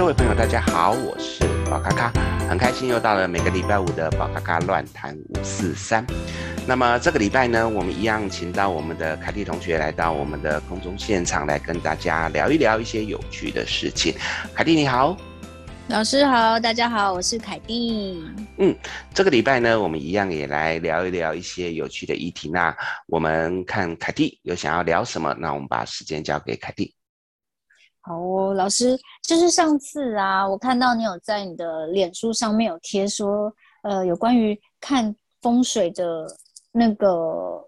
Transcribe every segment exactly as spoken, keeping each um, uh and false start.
各位朋友大家好，我是宝咖咖，很开心又到了每个礼拜五的宝咖咖乱谈五四三。那么这个礼拜呢，我们一样请到我们的凯蒂同学来到我们的空中现场，来跟大家聊一聊一些有趣的事情。凯蒂你好。老师好，大家好，我是凯蒂。嗯，这个礼拜呢，我们一样也来聊一聊一些有趣的议题。那我们看凯蒂有想要聊什么，那我们把时间交给凯蒂。好哦，老师，就是上次啊，我看到你有在你的脸书上面有贴说，呃，有关于看风水的那个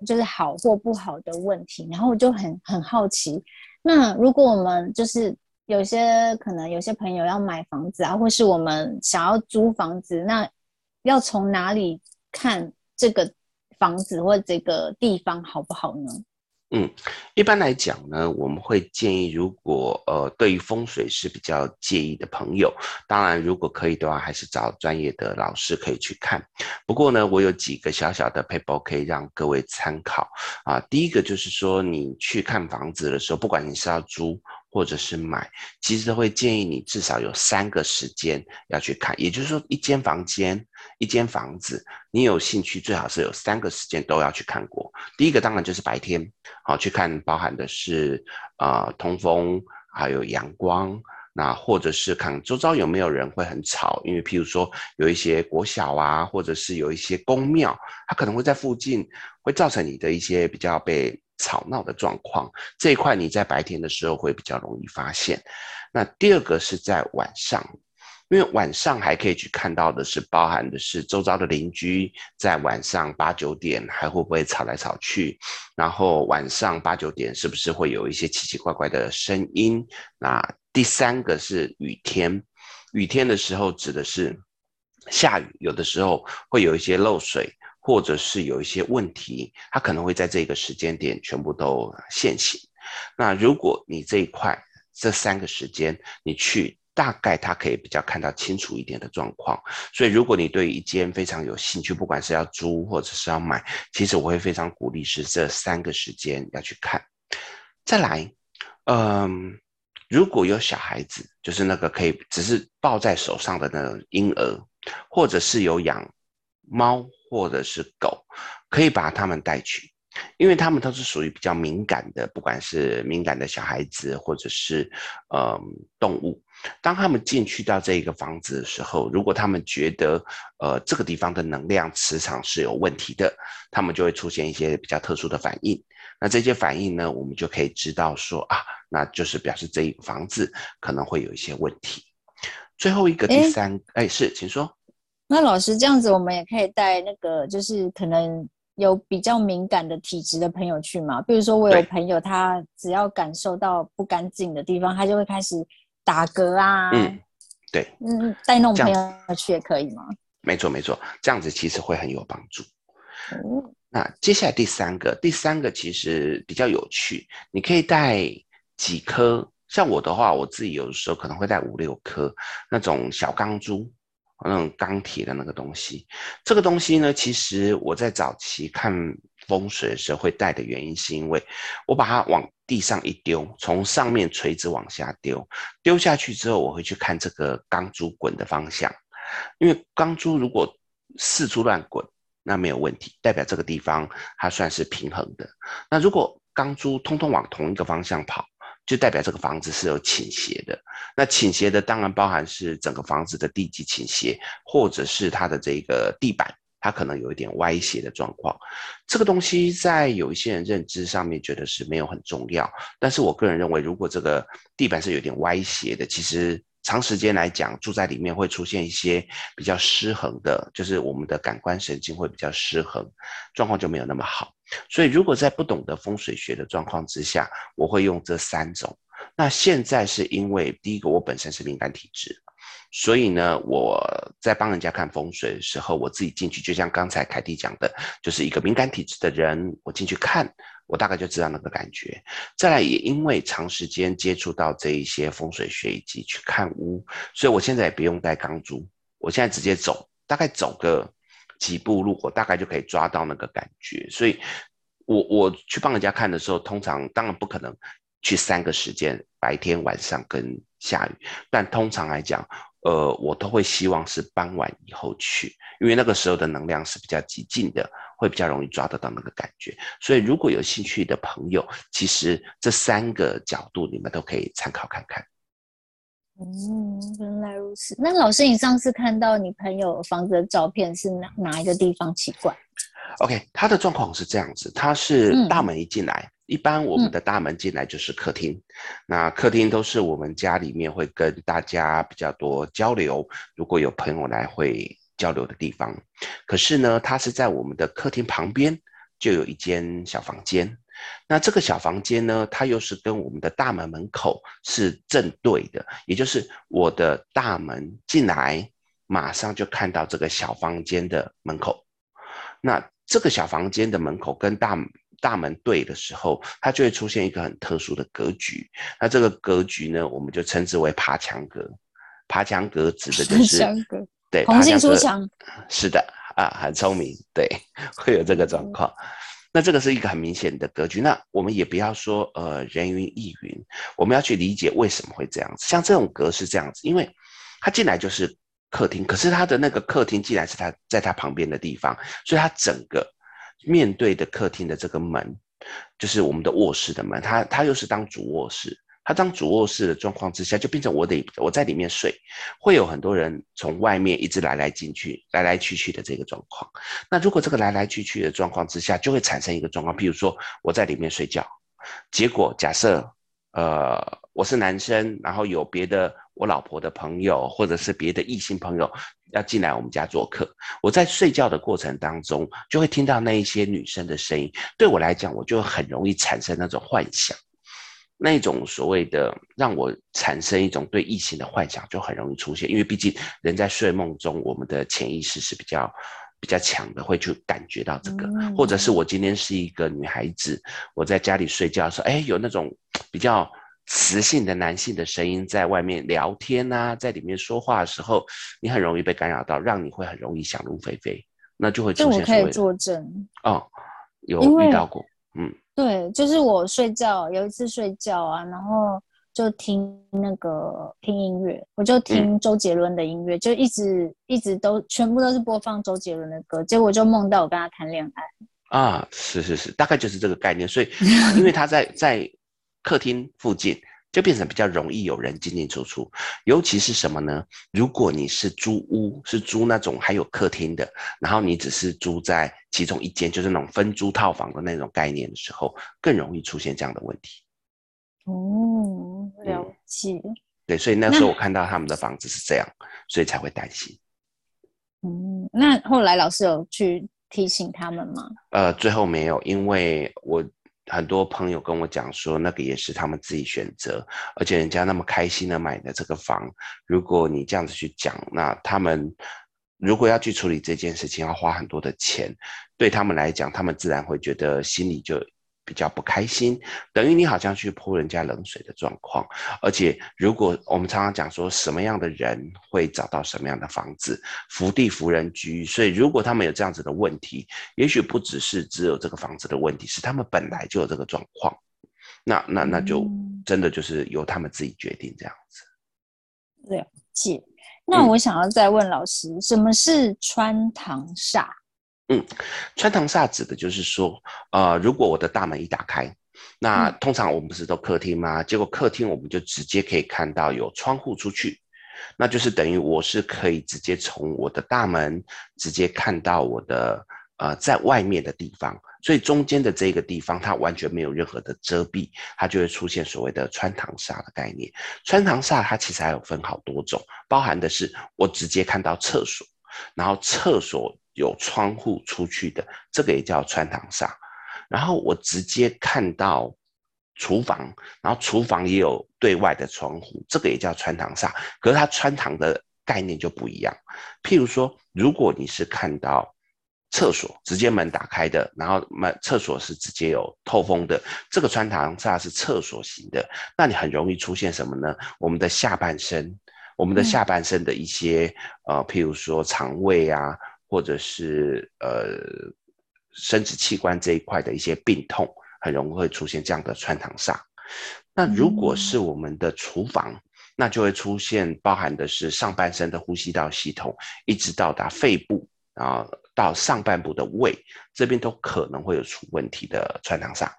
就是好或不好的问题，然后我就很很好奇，那如果我们就是。有些可能有些朋友要买房子啊，或是我们想要租房子，那要从哪里看这个房子或这个地方好不好呢？嗯，一般来讲呢，我们会建议，如果呃对于风水是比较介意的朋友，当然如果可以的话，还是找专业的老师可以去看。不过呢，我有几个小小的 paper 可以让各位参考啊。第一个就是说，你去看房子的时候，不管你是要租或者是买，其实都会建议你至少有三个时间要去看，也就是说一间房间一间房子你有兴趣最好是有三个时间都要去看过。第一个当然就是白天，好去看，包含的是呃通风还有阳光，那或者是看周遭有没有人会很吵，因为譬如说有一些国小啊，或者是有一些宫庙，它可能会在附近，会造成你的一些比较被吵闹的状况，这一块你在白天的时候会比较容易发现。那第二个是在晚上，因为晚上还可以去看到的是包含的是周遭的邻居在晚上八九点还会不会吵来吵去，然后晚上八九点是不是会有一些奇奇怪怪的声音。那第三个是雨天，雨天的时候指的是下雨，有的时候会有一些漏水或者是有一些问题，它可能会在这个时间点全部都现行。那如果你这一块这三个时间你去，大概它可以比较看到清楚一点的状况。所以如果你对一间非常有兴趣，不管是要租或者是要买，其实我会非常鼓励是这三个时间要去看。再来，嗯，如果有小孩子，就是那个可以只是抱在手上的那种婴儿，或者是有养猫或者是狗，可以把他们带去，因为他们都是属于比较敏感的，不管是敏感的小孩子或者是呃动物。当他们进去到这一个房子的时候，如果他们觉得呃这个地方的能量磁场是有问题的，他们就会出现一些比较特殊的反应。那这些反应呢，我们就可以知道说啊，那就是表示这一个房子可能会有一些问题。最后一个第三个，哎、欸欸、是，请说。那老师这样子，我们也可以带那个，就是可能有比较敏感的体质的朋友去嘛。比如说我有朋友，他只要感受到不干净的地方，他就会开始打嗝啊。嗯，对，嗯，带那种朋友去也可以吗？没错，没错，这样子其实会很有帮助。嗯，那接下来第三个，第三个其实比较有趣，你可以带几颗，像我的话，我自己有的时候可能会带五六颗那种小钢珠。那种钢铁的那个东西，这个东西呢，其实我在早期看风水的时候会带的原因，是因为我把它往地上一丢，从上面垂直往下丢，丢下去之后，我会去看这个钢珠滚的方向，因为钢珠如果四处乱滚，那没有问题，代表这个地方它算是平衡的。那如果钢珠通通往同一个方向跑，就代表这个房子是有倾斜的。那倾斜的当然包含是整个房子的地基倾斜，或者是它的这个地板它可能有一点歪斜的状况。这个东西在有一些人认知上面觉得是没有很重要，但是我个人认为，如果这个地板是有点歪斜的，其实长时间来讲住在里面会出现一些比较失衡的，就是我们的感官神经会比较失衡，状况就没有那么好。所以如果在不懂得风水学的状况之下，我会用这三种。那现在是因为第一个我本身是敏感体质，所以呢我在帮人家看风水的时候，我自己进去就像刚才凯蒂讲的，就是一个敏感体质的人，我进去看我大概就知道那个感觉。再来也因为长时间接触到这一些风水学以及去看屋，所以我现在也不用带钢珠，我现在直接走，大概走个几步路，我大概就可以抓到那个感觉。所以我我去帮人家看的时候，通常当然不可能去三个时间，白天、晚上跟下雨。但通常来讲，呃，我都会希望是傍晚以后去，因为那个时候的能量是比较激进的，会比较容易抓得到那个感觉。所以如果有兴趣的朋友，其实这三个角度你们都可以参考看看。嗯，原来如此。那老师，你上次看到你朋友房子的照片是 哪, 哪一个地方奇怪 ？OK， 他的状况是这样子，他是大门一进来。嗯，一般我们的大门进来就是客厅，嗯，那客厅都是我们家里面会跟大家比较多交流，如果有朋友来会交流的地方。可是呢，它是在我们的客厅旁边就有一间小房间，那这个小房间呢，它又是跟我们的大门门口是正对的，也就是我的大门进来，马上就看到这个小房间的门口。那这个小房间的门口跟大门大门对的时候，它就会出现一个很特殊的格局。那这个格局呢，我们就称之为爬墙格。爬墙格指的就是对红杏出墙，是的啊，很聪明，对，会有这个状况。嗯，那这个是一个很明显的格局。那我们也不要说呃人云亦云，我们要去理解为什么会这样子。像这种格是这样子，因为它进来就是客厅，可是它的那个客厅进来是它在它旁边的地方，所以它整个面对的客厅的这个门就是我们的卧室的门，它它又是当主卧室，它当主卧室的状况之下，就变成我得我在里面睡，会有很多人从外面一直来来进去来来去去的这个状况。那如果这个来来去去的状况之下，就会产生一个状况，譬如说我在里面睡觉，结果假设呃我是男生，然后有别的我老婆的朋友或者是别的异性朋友要进来我们家做客，我在睡觉的过程当中就会听到那一些女生的声音，对我来讲我就很容易产生那种幻想，那种所谓的让我产生一种对异性的幻想就很容易出现，因为毕竟人在睡梦中我们的潜意识是比较比较强的，会去感觉到这个。或者是我今天是一个女孩子，我在家里睡觉的时候，哎，有那种比较雌性的男性的声音在外面聊天啊，在里面说话的时候，你很容易被干扰到，让你会很容易想入非非，那就会出现。这我可以作证哦，有遇到过，嗯，对，就是我睡觉有一次睡觉啊，然后就听那个听音乐，我就听周杰伦的音乐，嗯，就一直一直都全部都是播放周杰伦的歌，结果就梦到我跟他谈恋爱啊，是是是，大概就是这个概念，所以因为他在在。客厅附近就变成比较容易有人进进出出，尤其是什么呢？如果你是租屋，是租那种还有客厅的，然后你只是租在其中一间，就是那种分租套房的那种概念的时候，更容易出现这样的问题。哦，了解。嗯，对，所以那时候我看到他们的房子是这样，所以才会担心。嗯，那后来老师有去提醒他们吗？呃，最后没有，因为我。很多朋友跟我讲说，那个也是他们自己选择，而且人家那么开心的买的这个房，如果你这样子去讲，那他们如果要去处理这件事情，要花很多的钱，对他们来讲，他们自然会觉得心里就比较不开心，等于你好像去泼人家冷水的状况。而且如果我们常常讲说，什么样的人会找到什么样的房子，福地福人居，所以如果他们有这样子的问题，也许不只是只有这个房子的问题，是他们本来就有这个状况，那那那就真的就是由他们自己决定这样子。了解。那我想要再问老师，嗯，什么是穿堂煞？嗯，穿堂煞指的就是说，呃，如果我的大门一打开，那通常我们不是都客厅吗？结果客厅我们就直接可以看到有窗户出去，那就是等于我是可以直接从我的大门直接看到我的呃在外面的地方，所以中间的这个地方它完全没有任何的遮蔽，它就会出现所谓的穿堂煞的概念。穿堂煞它其实还有分好多种，包含的是我直接看到厕所，然后厕所有窗户出去的，这个也叫穿堂煞。然后我直接看到厨房，然后厨房也有对外的窗户，这个也叫穿堂煞。可是它穿堂的概念就不一样。譬如说，如果你是看到厕所，直接门打开的，然后门厕所是直接有透风的，这个穿堂煞是厕所型的，那你很容易出现什么呢？我们的下半身，我们的下半身的一些、嗯、呃，譬如说肠胃啊。或者是呃生殖器官这一块的一些病痛，很容易会出现这样的穿堂煞。那如果是我们的厨房，那就会出现包含的是上半身的呼吸道系统，一直到达肺部啊，到上半部的胃，这边都可能会有出问题的穿堂煞。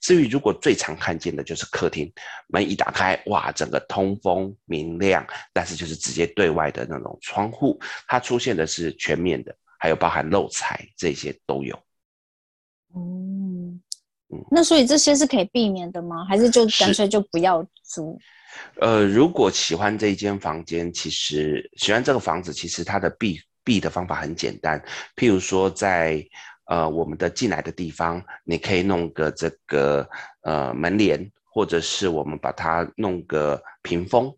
至于如果最常看见的就是客厅，门一打开，哇，整个通风明亮，但是就是直接对外的那种窗户，它出现的是全面的，还有包含漏财，这些都有。嗯，那所以这些是可以避免的吗？还是就干脆就不要租？呃，如果喜欢这一间房间，其实喜欢这个房子，其实它的避避的方法很简单，譬如说在呃我们的进来的地方，你可以弄个这个呃门帘，或者是我们把它弄个屏风，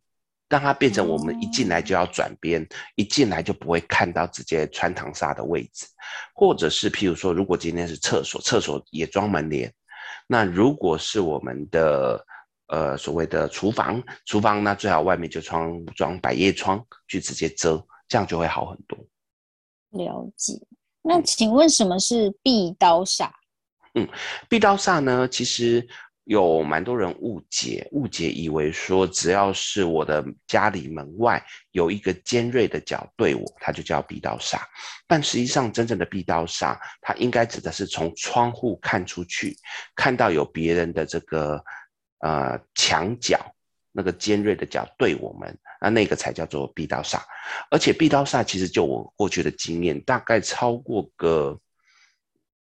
让它变成我们一进来就要转边，一进来就不会看到直接穿堂煞的位置。或者是譬如说，如果今天是厕所，厕所也装门帘。那如果是我们的呃所谓的厨房，厨房那最好外面就装装百叶窗去直接遮，这样就会好很多。了解。那请问什么是壁刀煞？嗯，壁刀煞呢，其实有蛮多人误解，误解以为说只要是我的家里门外有一个尖锐的角对我，它就叫壁刀煞。但实际上真正的壁刀煞，它应该指的是从窗户看出去，看到有别人的这个呃墙角，那个尖锐的角对我们，那那个才叫做壁刀煞。而且壁刀煞其实就我过去的经验，大概超过个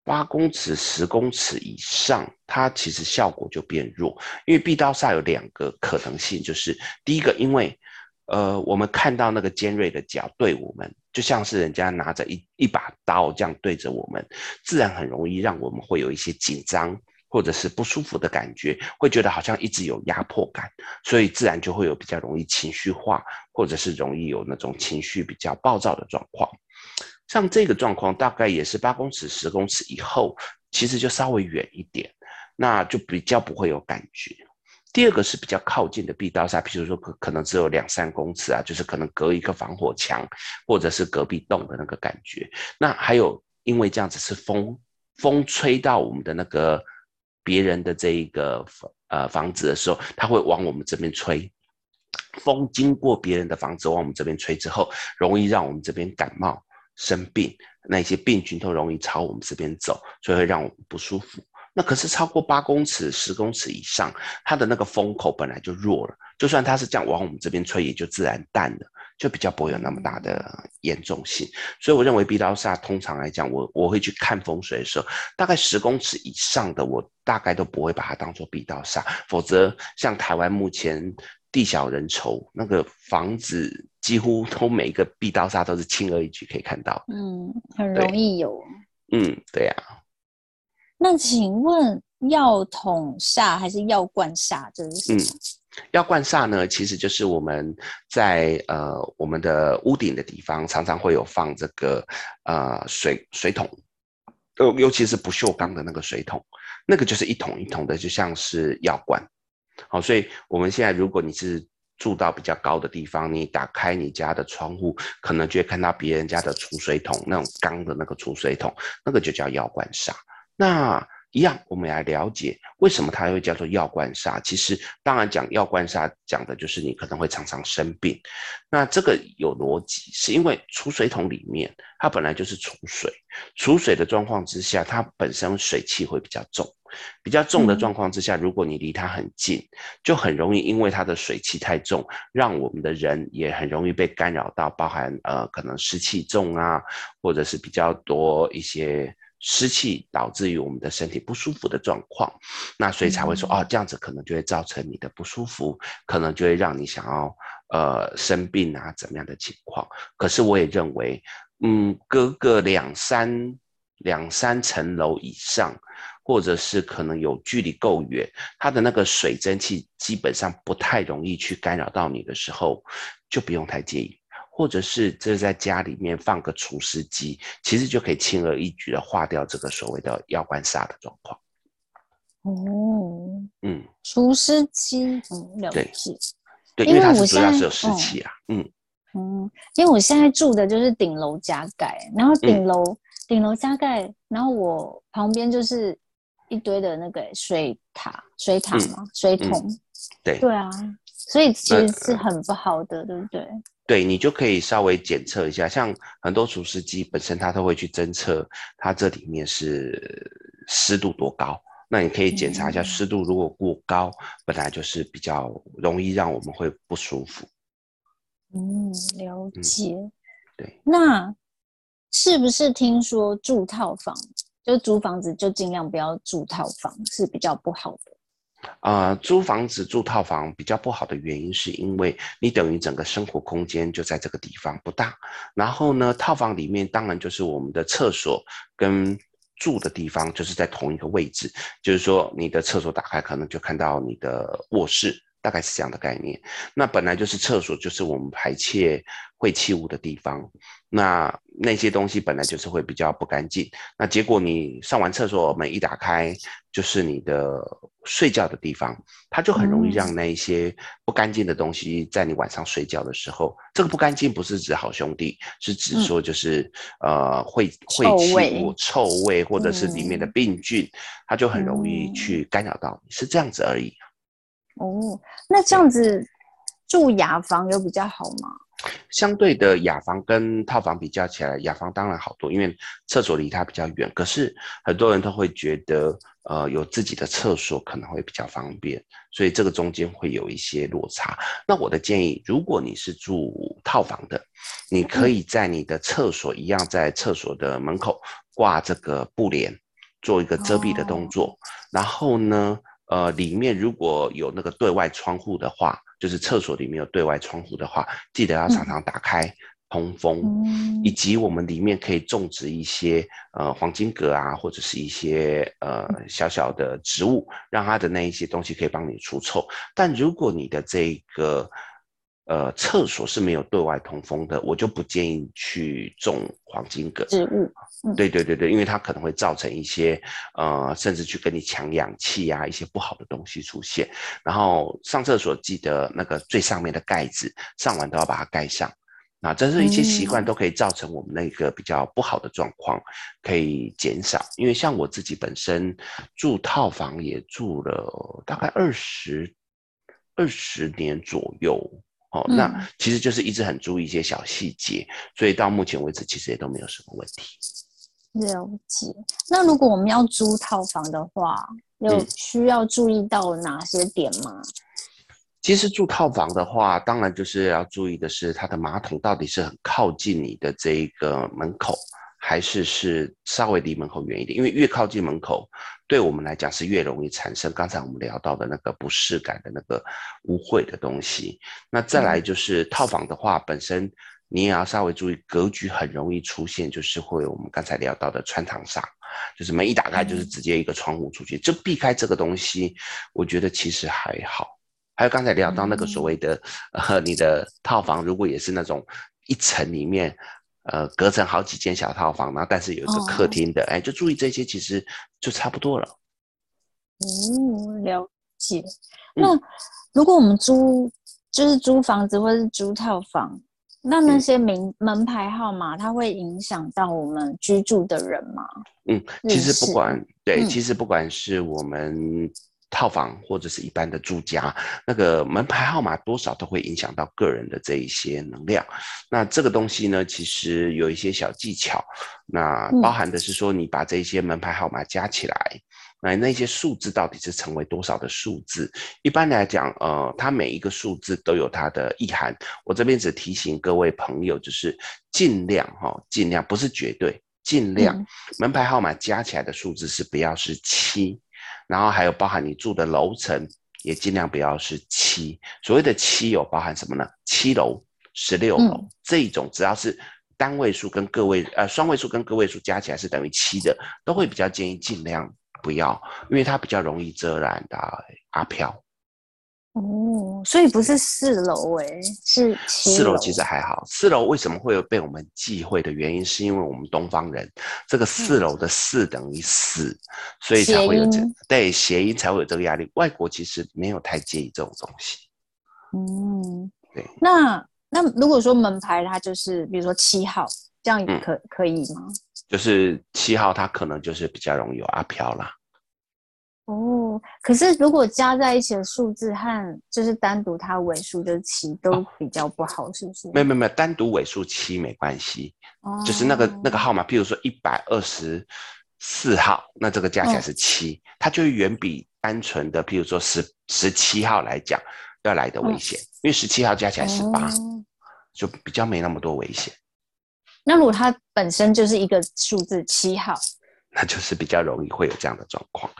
八公尺、十公尺以上，它其实效果就变弱。因为壁刀煞有两个可能性，就是第一个，因为呃我们看到那个尖锐的角对我们，就像是人家拿着 一, 一把刀这样对着我们，自然很容易让我们会有一些紧张，或者是不舒服的感觉，会觉得好像一直有压迫感，所以自然就会有比较容易情绪化，或者是容易有那种情绪比较暴躁的状况。像这个状况大概也是八公尺、十公尺以后，其实就稍微远一点，那就比较不会有感觉。第二个是比较靠近的壁刀煞，譬如说可能只有两三公尺啊，就是可能隔一个防火墙，或者是隔壁栋的那个感觉。那还有因为这样子是风风吹到我们的那个别人的这一个呃房子的时候，它会往我们这边吹，风经过别人的房子往我们这边吹之后，容易让我们这边感冒生病，那些病菌都容易朝我们这边走，所以会让我们不舒服。那可是超过八公尺、十公尺以上，它的那个风口本来就弱了，就算它是这样往我们这边吹，也就自然淡了，就比较不会有那么大的严重性。所以我认为壁刀煞通常来讲，我我会去看风水的时候，大概十公尺以上的我大概都不会把它当做壁刀煞，否则像台湾目前地小人稠，那个房子几乎都每一个壁刀煞都是轻而易举可以看到，嗯，很容易有，嗯，对啊。那请问药桶煞还是药罐煞这是什么？嗯，药罐煞呢，其实就是我们在呃我们的屋顶的地方常常会有放这个呃水水桶，呃尤其是不锈钢的那个水桶。那个就是一桶一桶的，就像是药罐。好，所以我们现在如果你是住到比较高的地方，你打开你家的窗户，可能就会看到别人家的储水桶，那种钢的那个储水桶，那个就叫药罐煞。那一样，我们来了解为什么它会叫做药罐煞。其实当然讲药罐煞讲的就是你可能会常常生病，那这个有逻辑，是因为储水桶里面它本来就是储水，储水的状况之下，它本身水气会比较重，比较重的状况之下，如果你离它很近，就很容易因为它的水气太重，让我们的人也很容易被干扰到，包含呃可能湿气重啊，或者是比较多一些湿气导致于我们的身体不舒服的状况，那所以才会说哦，这样子可能就会造成你的不舒服，可能就会让你想要呃生病啊怎么样的情况。可是我也认为，嗯，隔个两三两三层楼以上，或者是可能有距离够远，它的那个水蒸气基本上不太容易去干扰到你的时候，就不用太介意。或者是这在家里面放个除湿机，其实就可以轻而易举的化掉这个所谓的药罐煞的状况。哦，嗯，除湿机，嗯，了解。对，因为它主要是有湿气啊，嗯嗯，因为我现在住的就是顶楼加盖，然后顶楼、嗯、顶楼加盖，然后我旁边就是一堆的那个水塔，水塔嘛，嗯、水桶、嗯，对对啊，所以其实是很不好的，对不对？对，你就可以稍微检测一下，像很多除湿机本身它都会去侦测它这里面是湿度多高，那你可以检查一下湿度如果过高，嗯，本来就是比较容易让我们会不舒服。嗯，了解。嗯，对，那是不是听说住套房，就租房子就尽量不要住套房是比较不好的？呃，租房子住套房比较不好的原因是因为你等于整个生活空间就在这个地方不大，然后呢套房里面当然就是我们的厕所跟住的地方就是在同一个位置，就是说你的厕所打开可能就看到你的卧室，大概是这样的概念。那本来就是厕所就是我们排泄晦气物的地方，那那些东西本来就是会比较不干净，那结果你上完厕所门一打开就是你的睡觉的地方，它就很容易让那一些不干净的东西在你晚上睡觉的时候，这个不干净不是指好兄弟，是指说就是、嗯、呃晦气物、臭味或者是里面的病菌，嗯，它就很容易去干扰到你，是这样子而已。哦，那这样子住雅房有比较好吗？相对的雅房跟套房比较起来，雅房当然好多，因为厕所离它比较远，可是很多人都会觉得呃，有自己的厕所可能会比较方便，所以这个中间会有一些落差。那我的建议，如果你是住套房的，你可以在你的厕所一样在厕所的门口挂这个布帘，做一个遮蔽的动作，哦，然后呢呃，里面如果有那个对外窗户的话，就是厕所里面有对外窗户的话，记得要常常打开通风，嗯，以及我们里面可以种植一些呃黄金葛啊，或者是一些呃小小的植物，让它的那一些东西可以帮你除臭。但如果你的这个呃厕所是没有对外通风的，我就不建议去种黄金葛植物。嗯，对对对对，因为它可能会造成一些呃，甚至去跟你抢氧气啊，一些不好的东西出现。然后上厕所记得那个最上面的盖子，上完都要把它盖上。那这是一些习惯都可以造成我们那个比较不好的状况，可以减少。因为像我自己本身住套房也住了大概二十二十年左右。哦，那其实就是一直很注意一些小细节，嗯，所以到目前为止其实也都没有什么问题。了解。那如果我们要租套房的话，有需要注意到哪些点吗？嗯，其实住套房的话，当然就是要注意的是它的马桶到底是很靠近你的这个门口，还是是稍微离门口远一点，因为越靠近门口对我们来讲是越容易产生刚才我们聊到的那个不适感的那个污秽的东西。那再来就是套房的话，本身你也要稍微注意格局，很容易出现就是会我们刚才聊到的穿堂煞，就是门一打开就是直接一个窗户出去，就避开这个东西，我觉得其实还好。还有刚才聊到那个所谓的呃，你的套房如果也是那种一层里面呃，隔成好几间小套房，然后但是有一个客厅的，哎，哦，就注意这些，其实就差不多了。嗯，了解。那，嗯，如果我们租就是租房子或是租套房，那那些名，嗯，门牌号码，它会影响到我们居住的人吗？嗯，其实不管对，嗯，其实不管是我们套房或者是一般的住家，那个门牌号码多少都会影响到个人的这一些能量。那这个东西呢，其实有一些小技巧，那包含的是说你把这些门牌号码加起来，那那些数字到底是成为多少的数字？一般来讲，呃，它每一个数字都有它的意涵。我这边只提醒各位朋友，就是尽量哈，尽量不是绝对，尽量门牌号码加起来的数字是不要是七。然后还有包含你住的楼层也尽量不要是七，所谓的七有包含什么呢？七楼、十六楼、嗯、这一种，只要是单位数跟个位呃双位数跟个位数加起来是等于七的，都会比较建议尽量不要，因为它比较容易遮染的阿飘。哦，所以不是四楼哎、欸，是七楼。四楼其实还好，四楼为什么会有被我们忌讳的原因，是因为我们东方人这个四楼的四等于死、嗯，所以才会有这对谐音才会有这个压力。外国其实没有太介意这种东西。嗯，对。那那如果说门牌它就是比如说七号，这样可、嗯、可以吗？就是七号它可能就是比较容易有阿飘啦。哦。哦，可是如果加在一起的数字和就是单独它尾数就是七都比较不好，是不是？哦、没有没有，单独尾数七没关系、哦，就是那个那个号码，譬如说一百二十四号，那这个加起来是七、哦，它就远比单纯的譬如说十十七号来讲要来的危险、哦，因为十七号加起来十八、哦，就比较没那么多危险。那如果它本身就是一个数字七号，那就是比较容易会有这样的状况。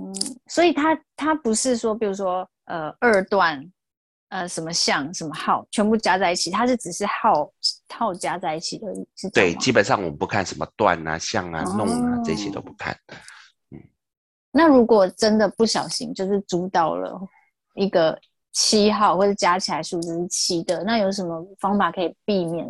嗯，所以它它不是说，比如说，呃，二段，呃，什么项什么号，全部加在一起，它是只是号号加在一起而已，是对，基本上我们不看什么段啊、项啊、弄啊、哦、这些都不看。嗯，那如果真的不小心就是主导了一个七号，或者加起来数字是七的，那有什么方法可以避免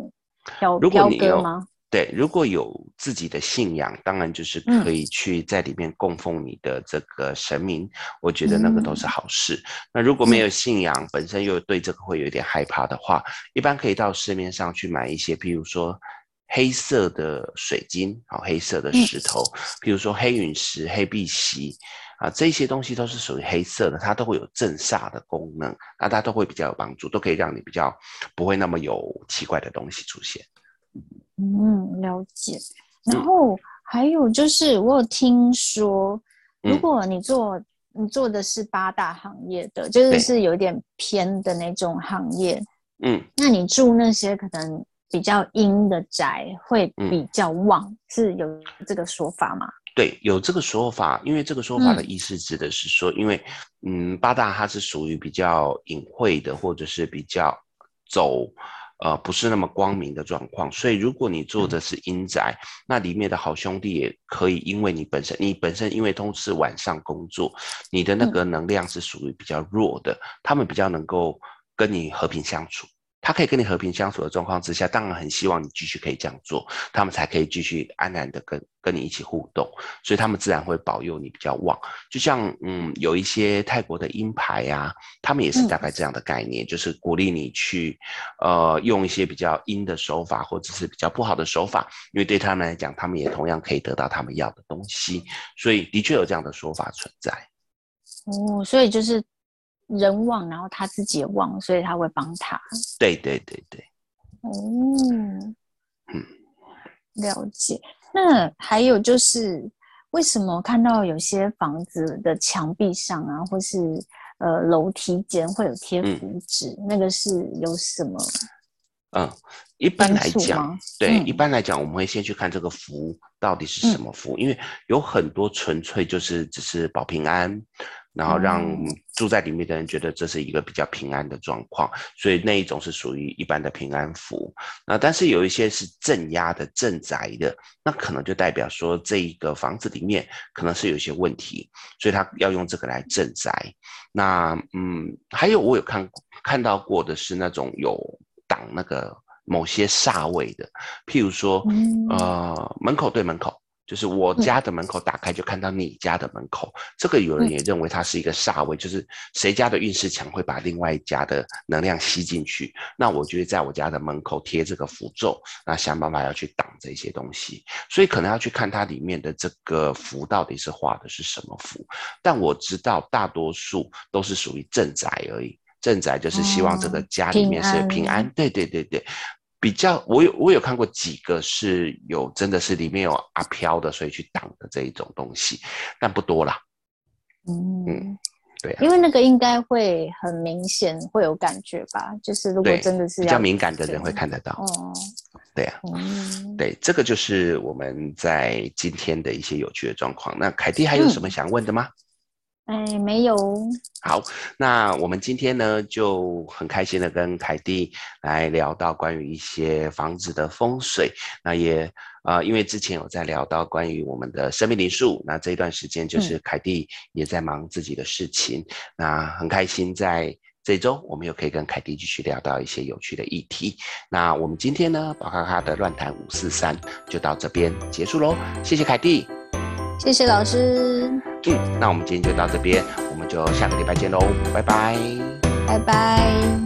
飘飘鸽吗？对，如果有自己的信仰，当然就是可以去在里面供奉你的这个神明、嗯、我觉得那个都是好事、嗯、那如果没有信仰，本身又对这个会有点害怕的话，一般可以到市面上去买一些，譬如说黑色的水晶、哦、黑色的石头、嗯、譬如说黑陨石、黑碧玺啊，这些东西都是属于黑色的，它都会有镇煞的功能，那它都会比较有帮助，都可以让你比较不会那么有奇怪的东西出现。嗯，了解。然后还有就是，我有听说，如果你做、嗯、你做的是八大行业的，就是是有点偏的那种行业，嗯，那你住那些可能比较阴的宅会比较旺、嗯，是有这个说法吗？对，有这个说法，因为这个说法的意思指的是说，嗯、因为嗯，八大它是属于比较隐晦的，或者是比较走。呃，不是那么光明的状况，所以如果你做的是阴宅、嗯，那里面的好兄弟也可以，因为你本身，你本身因为都是晚上工作，你的那个能量是属于比较弱的，嗯、他们比较能够跟你和平相处。他可以跟你和平相处的状况之下，当然很希望你继续可以这样做，他们才可以继续安然的跟跟你一起互动，所以他们自然会保佑你比较旺。就像嗯，有一些泰国的阴牌啊，他们也是大概这样的概念，嗯、就是鼓励你去。呃，用一些比较阴的手法，或者是比较不好的手法，因为对他们来讲，他们也同样可以得到他们要的东西，所以的确有这样的说法存在。哦，所以就是人旺，然后他自己也旺，所以他会帮他。对对对对。哦，嗯，了解。那还有就是，为什么看到有些房子的墙壁上啊，或是呃，楼梯间会有贴符纸、嗯，那个是有什么？嗯，一般来讲，对、嗯，一般来讲，我们会先去看这个符到底是什么符、嗯，因为有很多纯粹就是只是保平安，然后让住在里面的人觉得这是一个比较平安的状况，所以那一种是属于一般的平安符。那但是有一些是镇压的、镇宅的，那可能就代表说这一个房子里面可能是有一些问题，所以他要用这个来镇宅。那嗯，还有我有看看到过的是那种有挡那个某些煞位的，譬如说、嗯、呃门口对门口，就是我家的门口打开就看到你家的门口，嗯、这个有人也认为它是一个煞位，就是谁家的运势强会把另外一家的能量吸进去。那我就会在我家的门口贴这个符咒，那想办法要去挡这些东西，所以可能要去看它里面的这个符到底是画的是什么符。但我知道大多数都是属于镇宅而已，镇宅就是希望这个家里面是平安。哦、平安，对对对对。比较我有我有看过几个是有真的是里面有阿飘的，所以去挡的这一种东西，但不多啦。嗯，嗯对、啊，因为那个应该会很明显会有感觉吧，就是如果真的是要比较敏感的人会看得到。哦，对啊、嗯，对，这个就是我们在今天的一些有趣的状况。那凯蒂还有什么想问的吗？嗯哎，没有。好，那我们今天呢就很开心的跟凯蒂来聊到关于一些房子的风水，那也呃，因为之前有在聊到关于我们的生命灵数，那这一段时间就是凯蒂也在忙自己的事情，嗯、那很开心在这周我们又可以跟凯蒂继续聊到一些有趣的议题。那我们今天呢宝咖咖的乱谈五四三就到这边结束咯，谢谢凯蒂。谢谢老师。嗯，那我们今天就到这边，我们就下个礼拜见喽，拜拜，拜拜。